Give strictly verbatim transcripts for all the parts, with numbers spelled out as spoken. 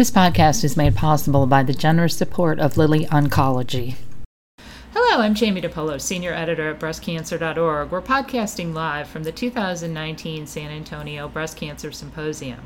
This podcast is made possible by the generous support of Lilly Oncology. Hello, I'm Jamie DePolo, Senior Editor at Breast Cancer dot org. We're podcasting live from the two thousand nineteen San Antonio Breast Cancer Symposium.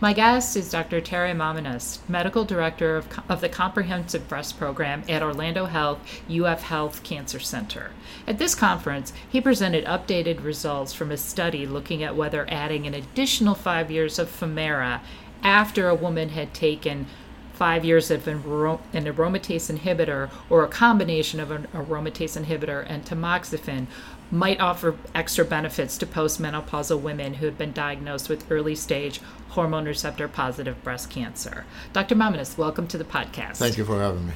My guest is Doctor Terry Mamounas, Medical Director of, of the Comprehensive Breast Program at Orlando Health, U F Health Cancer Center. At this conference, he presented updated results from a study looking at whether adding an additional five years of Femara after a woman had taken five years of an aromatase inhibitor or a combination of an aromatase inhibitor and tamoxifen might offer extra benefits to postmenopausal women who have been diagnosed with early stage hormone receptor positive breast cancer. Doctor Mamounas, welcome to the podcast. Thank you for having me.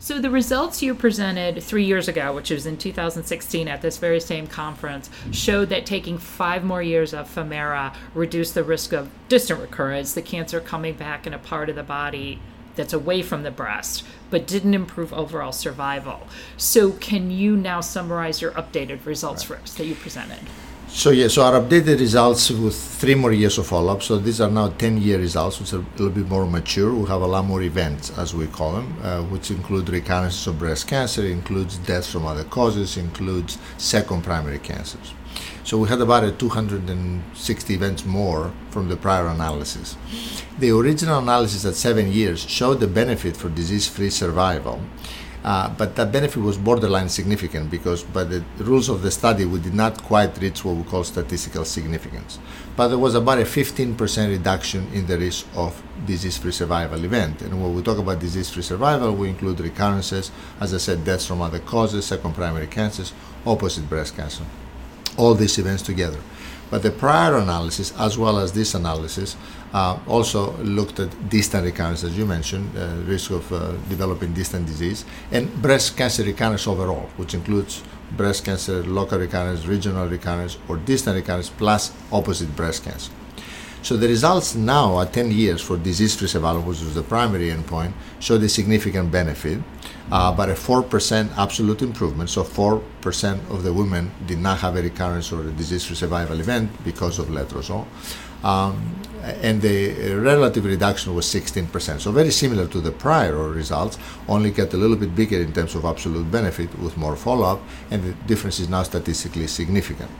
So the results you presented three years ago, which was in two thousand sixteen at this very same conference, showed that taking five more years of Femara reduced the risk of distant recurrence, the cancer coming back in a part of the body that's away from the breast, but didn't improve overall survival. So can you now summarize your updated results right. for us that you presented? So yeah, so our updated results with three more years of follow-up. So these are now ten-year results, which are a little bit more mature. We have a lot more events, as we call them, uh, which include recurrence of breast cancer, includes deaths from other causes, includes second primary cancers. So we had about a two hundred sixty events more from the prior analysis. The original analysis at seven years showed the benefit for disease-free survival, uh, but that benefit was borderline significant because by the rules of the study, we did not quite reach what we call statistical significance. But there was about a fifteen percent reduction in the risk of disease-free survival event. And when we talk about disease-free survival, we include recurrences, as I said, deaths from other causes, second primary cancers, opposite breast cancer. All these events together. But the prior analysis, as well as this analysis, uh, also looked at distant recurrence, as you mentioned, uh, risk of uh, developing distant disease, and breast cancer recurrence overall, which includes breast cancer, local recurrence, regional recurrence, or distant recurrence, plus opposite breast cancer. So the results now at ten years for disease-free survival, which was the primary endpoint, showed a significant benefit, uh, but a four percent absolute improvement. So four percent of the women did not have a recurrence or a disease-free survival event because of letrozole. Um, and the relative reduction was sixteen percent. So very similar to the prior results, only get a little bit bigger in terms of absolute benefit with more follow-up, and the difference is now statistically significant.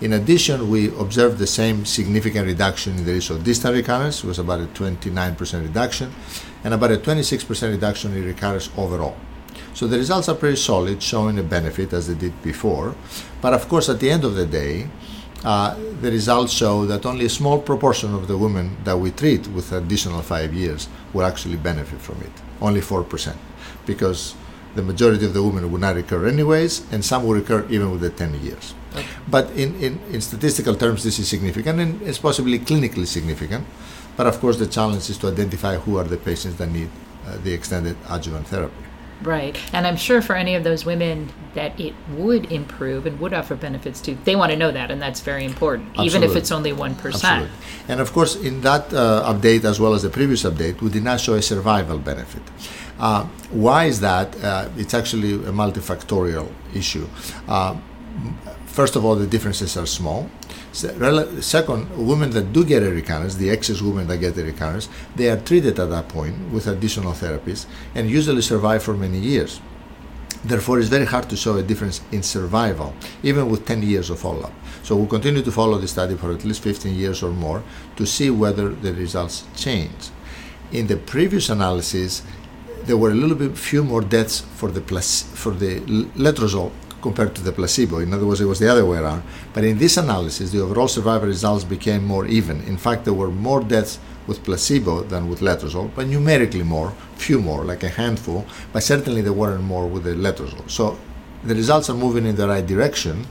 In addition, we observed the same significant reduction in the risk of distant recurrence, was about a twenty-nine percent reduction, and about a twenty-six percent reduction in recurrence overall. So the results are pretty solid, showing a benefit as they did before. But of course, at the end of the day, uh, the results show that only a small proportion of the women that we treat with additional five years will actually benefit from it, only four percent, because the majority of the women will not recur anyways, and some will recur even with the ten years. Okay. But in, in, in statistical terms, this is significant, and it's possibly clinically significant. But of course, the challenge is to identify who are the patients that need uh, the extended adjuvant therapy. Right. And I'm sure for any of those women that it would improve and would offer benefits to, they want to know that, and that's very important, Absolutely. Even if it's only one percent. Absolutely. And of course, in that uh, update, as well as the previous update, we did not show a survival benefit. Uh, why is that? Uh, it's actually a multifactorial issue. Uh, First of all, the differences are small. Second, women that do get a recurrence, the excess women that get a recurrence, they are treated at that point with additional therapies and usually survive for many years. Therefore, it's very hard to show a difference in survival, even with ten years of follow-up. So we'll continue to follow the study for at least fifteen years or more to see whether the results change. In the previous analysis, there were a little bit few more deaths for the, for the letrozole compared to the placebo. In other words, it was the other way around. But in this analysis, the overall survival results became more even. In fact, there were more deaths with placebo than with letrozole, but numerically more, few more, like a handful, but certainly there weren't more with the letrozole. So the results are moving in the right direction,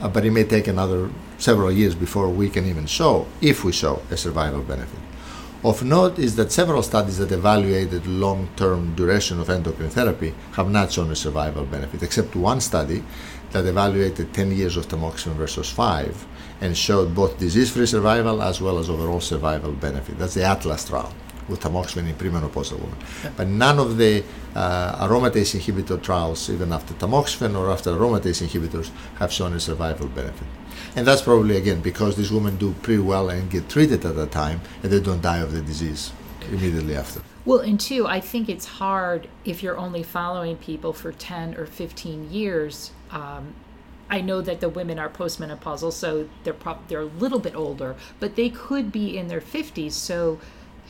uh, but it may take another several years before we can even show, if we show, a survival benefit. Of note is that several studies that evaluated long-term duration of endocrine therapy have not shown a survival benefit, except one study that evaluated ten years of tamoxifen versus five and showed both disease-free survival as well as overall survival benefit. That's the ATLAS trial with tamoxifen in premenopausal women. But none of the uh, aromatase inhibitor trials, even after tamoxifen or after aromatase inhibitors, have shown a survival benefit. And that's probably, again, because these women do pretty well and get treated at that time, and they don't die of the disease immediately after. Well, and two, I think it's hard if you're only following people for ten or fifteen years. Um, I know that the women are postmenopausal, so they're pro- they're a little bit older, but they could be in their fifties. So,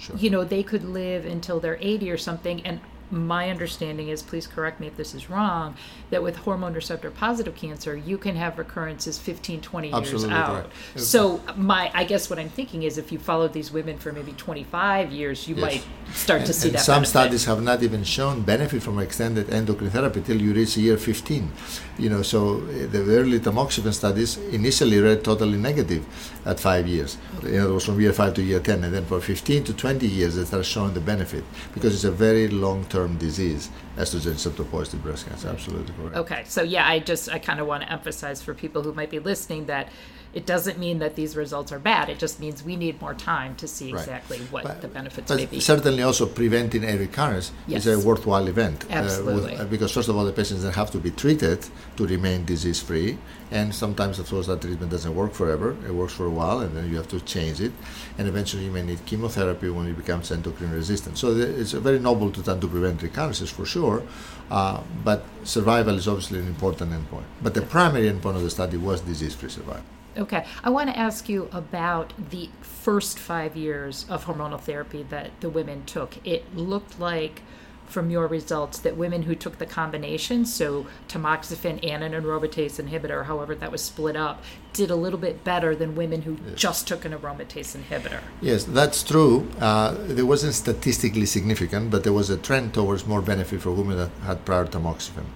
sure. you know, they could live until they're eighty or something. And my understanding is, please correct me if this is wrong, that with hormone receptor positive cancer, you can have recurrences fifteen, twenty Absolutely years out. Right. So my, I guess what I'm thinking is, if you follow these women for maybe twenty-five years, you yes. might start and, to see and that some benefit. Studies have not even shown benefit from extended endocrine therapy till you reach year fifteen. You know, so the early tamoxifen studies initially read totally negative at five years. You know, it was from year five to year ten, and then for fifteen to twenty years, they start showing the benefit, because it's a very long-term disease, estrogen receptor positive breast cancer. Absolutely correct. Okay, so yeah, I just I kind of want to emphasize for people who might be listening that it doesn't mean that these results are bad. It just means we need more time to see exactly right. what but, the benefits but may be. Certainly, also preventing a recurrence yes. is a worthwhile event. Absolutely, uh, with, uh, because first of all, the patients that have to be treated to remain disease free, and sometimes of course that treatment doesn't work forever. It works for a while, and then you have to change it, and eventually you may need chemotherapy when it becomes endocrine resistant. So the, it's a very noble to try to prevent recurrences for sure, uh, but survival is obviously an important endpoint. But the primary endpoint of the study was disease free survival. Okay. I want to ask you about the first five years of hormonal therapy that the women took. It looked like from your results that women who took the combination, so tamoxifen and an aromatase inhibitor, however that was split up, did a little bit better than women who yes. just took an aromatase inhibitor. Yes, that's true. Uh, there wasn't statistically significant, but there was a trend towards more benefit for women that had prior tamoxifen.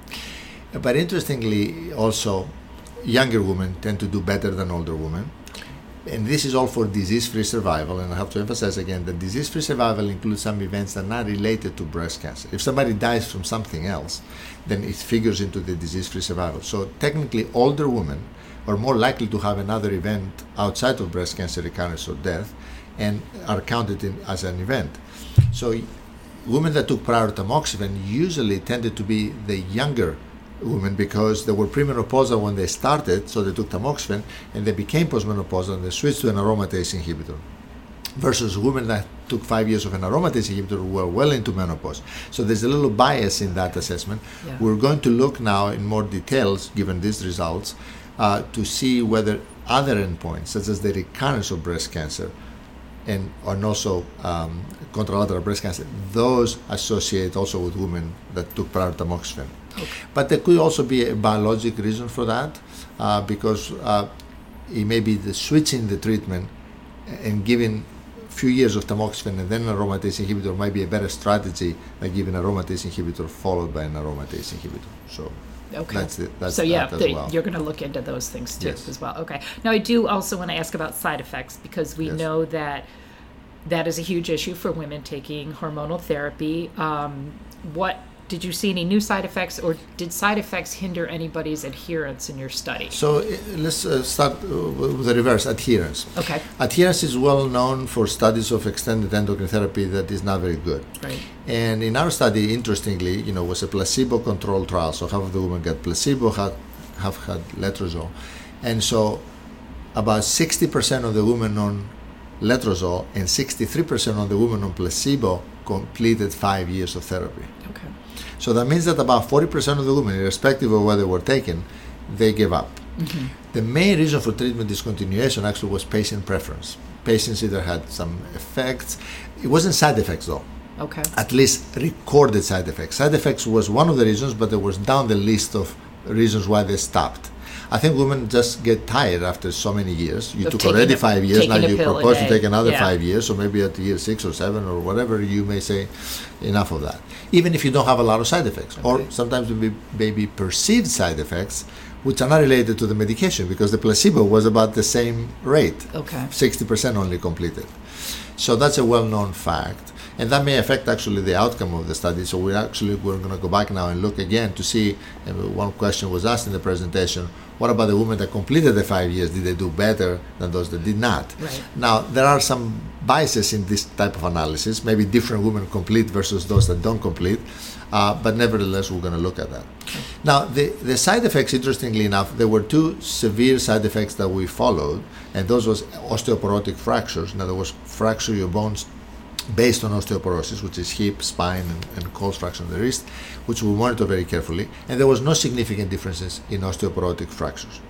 But interestingly also, younger women tend to do better than older women. And this is all for disease-free survival. And I have to emphasize again that disease-free survival includes some events that are not related to breast cancer. If somebody dies from something else, then it figures into the disease-free survival. So technically, older women are more likely to have another event outside of breast cancer recurrence or death, and are counted in as an event. So women that took prior tamoxifen usually tended to be the younger women, because they were premenopausal when they started, so they took tamoxifen, and they became postmenopausal and they switched to an aromatase inhibitor, versus women that took five years of an aromatase inhibitor who were well into menopause. So there's a little bias in that assessment. Yeah. We're going to look now in more details, given these results, uh, to see whether other endpoints, such as the recurrence of breast cancer, and, and also um, contralateral breast cancer, those associate also with women that took prior tamoxifen. Okay. But there could also be a biologic reason for that, uh, because uh, it may be the switching the treatment and giving a few years of tamoxifen and then an aromatase inhibitor might be a better strategy than giving an aromatase inhibitor followed by an aromatase inhibitor. So okay. that's it. That's so yeah, that the, well. You're going to look into those things too yes. as well. Okay. Now I do also want to ask about side effects, because we yes. know that that is a huge issue for women taking hormonal therapy. Um, what Did you see any new side effects, or did side effects hinder anybody's adherence in your study? So let's uh, start with the reverse, adherence. Okay. Adherence is well known for studies of extended endocrine therapy that is not very good. Right. And in our study, interestingly, you know, was a placebo-controlled trial. So half of the women got placebo, half, half had letrozole. And so about sixty percent of the women on letrozole and sixty-three percent of the women on placebo completed five years of therapy. Okay. So that means that about forty percent of the women, irrespective of where they were taken, they gave up. Mm-hmm. The main reason for treatment discontinuation actually was patient preference. Patients either had some effects. It wasn't side effects, though. Okay. At least recorded side effects. Side effects was one of the reasons, but it was down the list of reasons why they stopped. I think women just get tired after so many years. You of took already a, five years, now you propose to take another yeah. five years, so maybe at year six or seven or whatever, you may say enough of that, even if you don't have a lot of side effects. Okay. Or sometimes there may be perceived side effects, which are not related to the medication, because the placebo was about the same rate, okay. sixty percent only completed. So that's a well-known fact, and that may affect actually the outcome of the study. So we actually we're going to go back now and look again to see, and one question was asked in the presentation, what about the women that completed the five years? Did they do better than those that did not? Right. Now, there are some biases in this type of analysis. Maybe different women complete versus those that don't complete. Uh, but nevertheless, we're going to look at that. Okay. Now, the, the side effects, interestingly enough, there were two severe side effects that we followed. And those was osteoporotic fractures. In other words, fracture your bones based on osteoporosis, which is hip, spine, and, and cold fracture of the wrist, which we monitor very carefully, and there was no significant differences in osteoporotic fractures.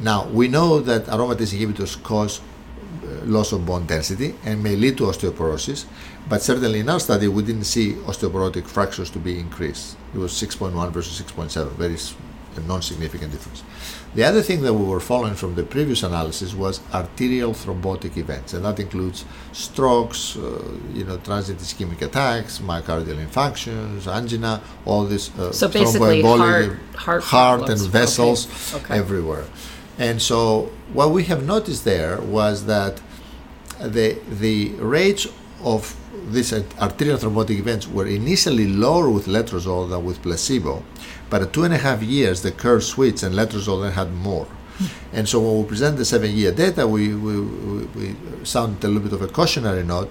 Now, we know that aromatase inhibitors cause loss of bone density and may lead to osteoporosis, but certainly in our study we didn't see osteoporotic fractures to be increased. It was six point one versus six point seven, very non-significant difference. The other thing that we were following from the previous analysis was arterial thrombotic events, and that includes strokes, uh, you know, transient ischemic attacks, myocardial infarctions, angina, all this. Uh, so basically, heart, heart, heart and vessels okay. everywhere. And so what we have noticed there was that the the rates of these arterial thrombotic events were initially lower with letrozole than with placebo, but at two and a half years the curve switched and letrozole then had more. And so when we present the seven-year data, we, we, we, we sound a little bit of a cautionary note.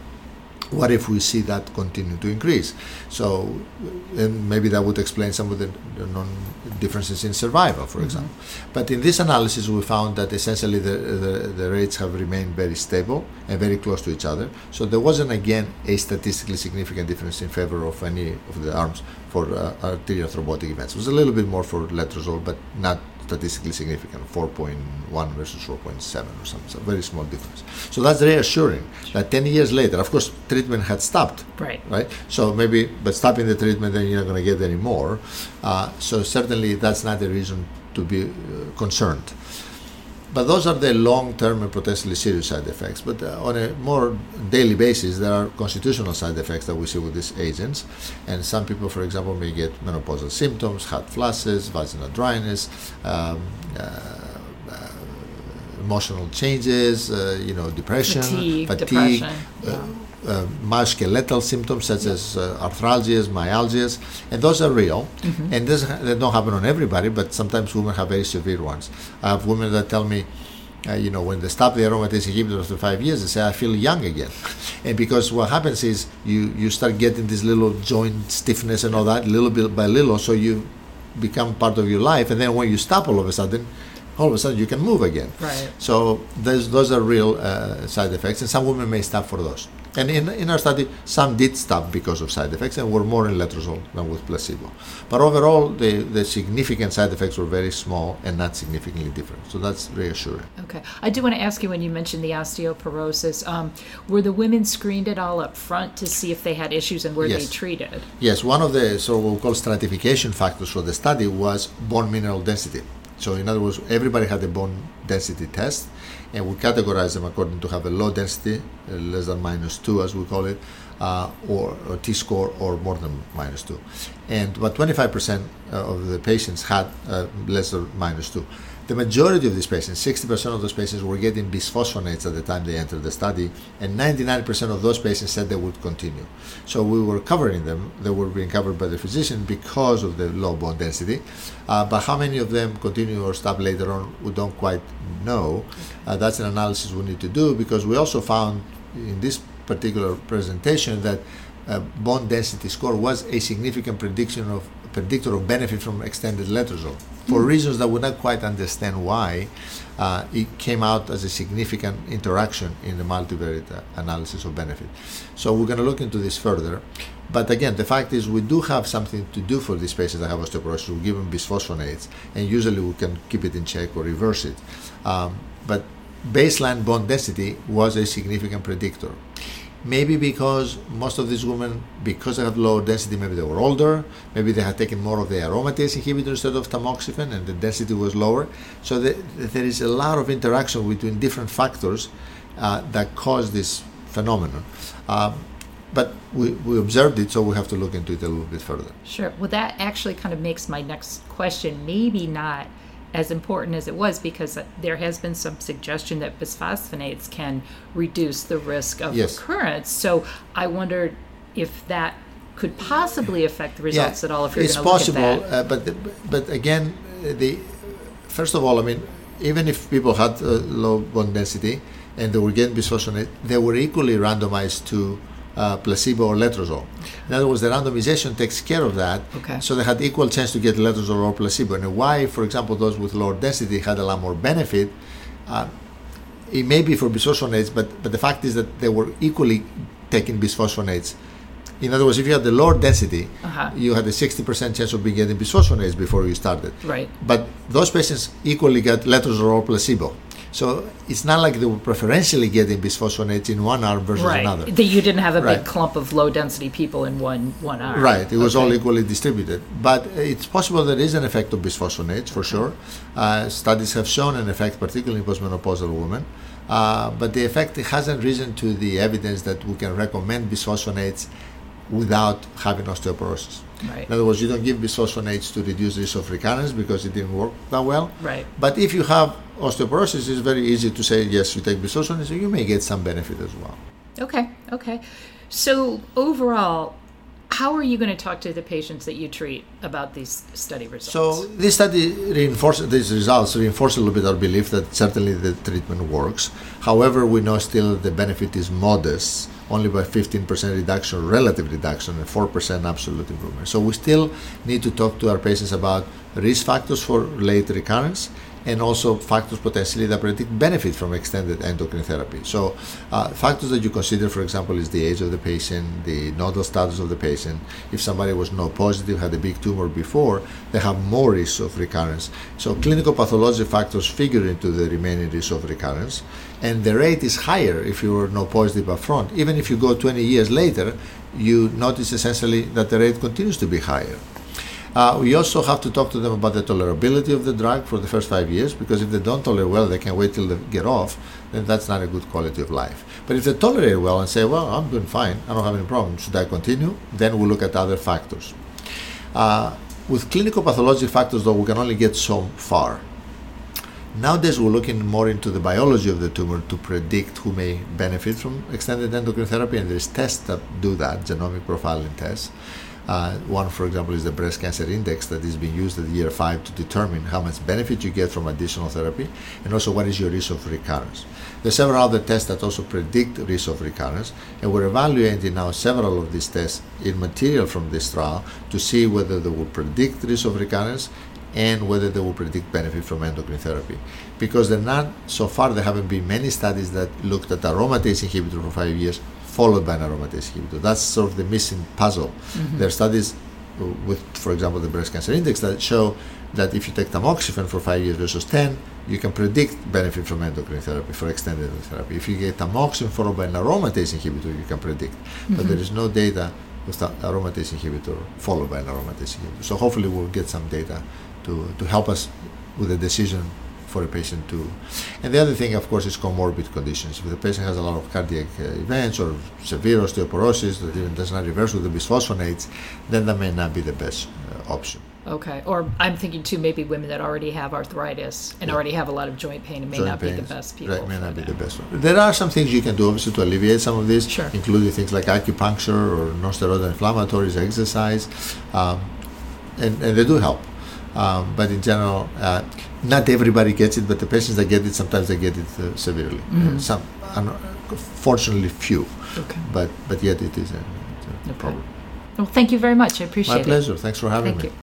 What if we see that continue to increase? So, and maybe that would explain some of the non differences in survival, for mm-hmm. example. But in this analysis, we found that essentially the, the, the rates have remained very stable and very close to each other. So there wasn't, again, a statistically significant difference in favor of any of the arms for uh, arterial thrombotic events. It was a little bit more for letrozole, but not statistically significant, four point one versus four point seven or something, so very small difference. So that's reassuring that ten years later, of course, treatment had stopped, right? Right. So maybe, but stopping the treatment, then you're not going to get any more. Uh, so certainly that's not a reason to be uh, concerned. But those are the long-term and potentially serious side effects. But uh, on a more daily basis, there are constitutional side effects that we see with these agents. And some people, for example, may get menopausal symptoms, hot flashes, vaginal dryness, um, uh, uh, emotional changes, uh, you know, depression, fatigue, fatigue depression. Uh, yeah. uh, musculoskeletal symptoms such yeah. as uh, arthralgias, myalgias, and those are real. Mm-hmm. And this, they don't happen on everybody, but sometimes women have very severe ones. I have women that tell me, uh, you know, when they stop the aromatase inhibitor after five years, they say, I feel young again. And because what happens is you, you start getting this little joint stiffness and all that, little bit by little, so you become part of your life. And then when you stop all of a sudden, all of a sudden you can move again. Right. So those are real uh, side effects, and some women may stop for those. And in, in our study, some did stop because of side effects and were more in letrozole than with placebo. But overall, the, the significant side effects were very small and not significantly different. So that's reassuring. Okay. I do want to ask you, when you mentioned the osteoporosis, um, were the women screened at all up front to see if they had issues, and were yes. they treated? Yes. One of the so what we call stratification factors for the study was bone mineral density. So in other words, everybody had a bone density test, and we categorize them according to have a low density, less than minus two as we call it, uh, or, or T-score, or more than minus two. And about twenty-five percent of the patients had uh, less than minus two. The majority of these patients, sixty percent of those patients, were getting bisphosphonates at the time they entered the study, and ninety-nine percent of those patients said they would continue. So we were covering them. They were being covered by the physician because of the low bone density. Uh, but how many of them continue or stop later on, we don't quite know. Uh, that's an analysis we need to do, because we also found in this particular presentation that uh, bone density score was a significant prediction of predictor of benefit from extended letrozole. For reasons that we don't quite understand why, uh, it came out as a significant interaction in the multivariate analysis of benefit. So we're going to look into this further. But again, the fact is we do have something to do for these patients that have osteoporosis. We give them bisphosphonates, and usually we can keep it in check or reverse it. Um, but baseline bone density was a significant predictor. Maybe because most of these women, because they have low density, maybe they were older, maybe they had taken more of the aromatase inhibitor instead of tamoxifen, and the density was lower. So the, there is a lot of interaction between different factors uh, that cause this phenomenon. Um, But we, we observed it, so we have to look into it a little bit further. Sure. Well, that actually kind of makes my next question maybe not as important as it was, because there has been some suggestion that bisphosphonates can reduce the risk of yes. recurrence. So I wondered if that could possibly affect the results yeah, at all, if you're going to look possible, at that. It's uh, possible, but but again, the first of all, I mean, even if people had uh, low bone density and they were getting bisphosphonate, they were equally randomized to Uh, placebo or letrozole. In other words, the randomization takes care of that, okay. so they had equal chance to get letrozole or placebo. And why, for example, those with lower density had a lot more benefit, uh, it may be for bisphosphonates, but, but the fact is that they were equally taking bisphosphonates. In other words, if you had the lower density, uh-huh. you had a sixty percent chance of being getting bisphosphonates before you started. Right. But those patients equally got letrozole or placebo. So it's not like they were preferentially getting bisphosphonates in one arm versus right. another. That you didn't have a right. big clump of low-density people in one, one arm. Right. It was okay. all equally distributed. But it's possible there is an effect of bisphosphonates, for sure. Uh, studies have shown an effect, particularly in postmenopausal women. Uh, but the effect hasn't risen to the evidence that we can recommend bisphosphonates without having osteoporosis. Right. In other words, you don't give bisphosphonates to reduce risk of recurrence because it didn't work that well. Right. But if you have osteoporosis, it's very easy to say, yes, you take bisphosphonates, and you may get some benefit as well. Okay, okay. So overall, how are you going to talk to the patients that you treat about these study results? So this study reinforces, these results reinforce a little bit our belief that certainly the treatment works. However, we know still the benefit is modest, only by fifteen percent reduction, relative reduction, and four percent absolute improvement. So we still need to talk to our patients about risk factors for late recurrence and also factors potentially that predict benefit from extended endocrine therapy. So uh, factors that you consider, for example, is the age of the patient, the nodal status of the patient. If somebody was node positive, had a big tumor before, they have more risk of recurrence. So clinical pathology factors figure into the remaining risk of recurrence. And the rate is higher if you were node positive upfront. Even if you go twenty years later, you notice essentially that the rate continues to be higher. Uh, we also have to talk to them about the tolerability of the drug for the first five years, because if they don't tolerate well, they can wait till they get off, then that's not a good quality of life. But if they tolerate well and say, well, I'm doing fine, I don't have any problem, should I continue? Then we look at other factors. Uh, with clinical pathology factors, though, we can only get so far. Nowadays, we're looking more into the biology of the tumor to predict who may benefit from extended endocrine therapy, and there's tests that do that, genomic profiling tests. Uh, one, for example, is the Breast Cancer Index that is being used at year five to determine how much benefit you get from additional therapy and also what is your risk of recurrence. There are several other tests that also predict risk of recurrence, and we're evaluating now several of these tests in material from this trial to see whether they will predict risk of recurrence and whether they will predict benefit from endocrine therapy. Because they're not, so far there haven't been many studies that looked at aromatase inhibitor for five years followed by an aromatase inhibitor. That's sort of the missing puzzle. Mm-hmm. There are studies with, for example, the Breast Cancer Index that show that if you take tamoxifen for five years versus ten, you can predict benefit from endocrine therapy, for extended therapy. If you get tamoxifen followed by an aromatase inhibitor, you can predict. Mm-hmm. But there is no data with aromatase inhibitor followed by an aromatase inhibitor. So hopefully we'll get some data to, to help us with the decision for a patient too. And the other thing, of course, is comorbid conditions. If the patient has a lot of cardiac uh, events or severe osteoporosis that even does not reverse with the bisphosphonates, then that may not be the best uh, option. Okay. Or I'm thinking too, maybe women that already have arthritis and yeah. already have a lot of joint pain and may joint not pains, be the best people. Right, may not be that. the best one. There are some things you can do, obviously, to alleviate some of this, sure. including things like acupuncture or non-steroidal inflammatories, exercise, um, and, and they do help. Um, but in general, uh, not everybody gets it, but the patients that get it, sometimes they get it uh, severely. Mm-hmm. Uh, some, unfortunately, few. Okay. But but yet it is a, a okay. problem. Well, thank you very much. I appreciate it. My pleasure. It. Thanks for having thank me. You.